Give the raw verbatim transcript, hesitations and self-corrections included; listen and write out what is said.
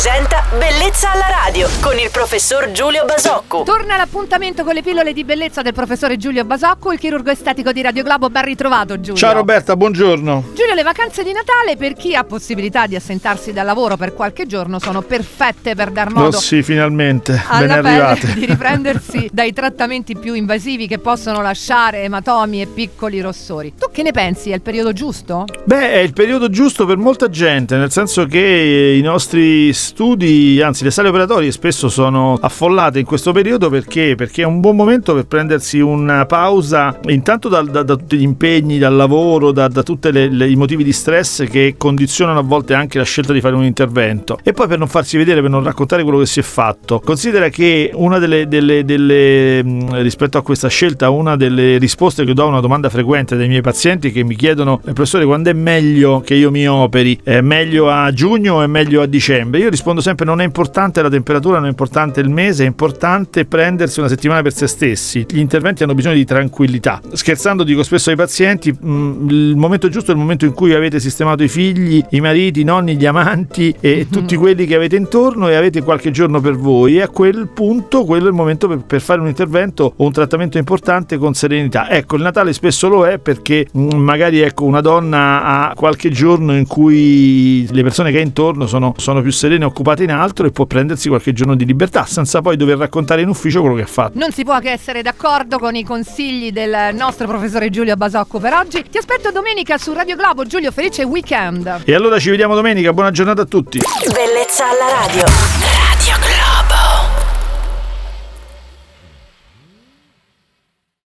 presenta Bellezza alla radio con il professor Giulio Basocco. Torna l'appuntamento con le pillole di bellezza del professore Giulio Basocco, il chirurgo estetico di Radio Globo. Ben ritrovato, Giulio. Ciao Roberta, buongiorno. Giulio, le vacanze di Natale per chi ha possibilità di assentarsi dal lavoro per qualche giorno sono perfette per dar modo, oh sì, finalmente, alla pelle di riprendersi dai trattamenti più invasivi che possono lasciare ematomi e piccoli rossori. Tu che ne pensi? È il periodo giusto? Beh, è il periodo giusto per molta gente, nel senso che i nostri studi, anzi le sale operatorie spesso sono affollate in questo periodo perché perché è un buon momento per prendersi una pausa, intanto da, da, da tutti gli impegni, dal lavoro, da, da tutti i motivi di stress che condizionano a volte anche la scelta di fare un intervento, e poi per non farsi vedere, per non raccontare quello che si è fatto. Considera che una delle, delle, delle rispetto a questa scelta, una delle risposte che do a una domanda frequente dei miei pazienti che mi chiedono: professore, quando è meglio che io mi operi? È meglio a giugno o è meglio a dicembre? Io rispondo sempre: non è importante la temperatura, non è importante il mese, è importante prendersi una settimana per se stessi. Gli interventi hanno bisogno di tranquillità. Scherzando dico spesso ai pazienti: mh, il momento giusto è il momento in cui avete sistemato i figli, i mariti, i nonni, gli amanti e mm-hmm. tutti quelli che avete intorno, e avete qualche giorno per voi, e a quel punto quello è il momento per, per fare un intervento o un trattamento importante con serenità. Ecco, il Natale spesso lo è perché mh, magari ecco una donna ha qualche giorno in cui le persone che ha intorno sono, sono più serene, occupate in altro, e può prendersi qualche giorno di libertà senza poi dover raccontare in ufficio quello che ha fatto. Non si può che essere d'accordo con i consigli del nostro professore Giulio Basocco per oggi. Ti aspetto domenica su Radio Globo. Giulio, felice weekend. E allora ci vediamo domenica. Buona giornata a tutti. Bellezza alla radio.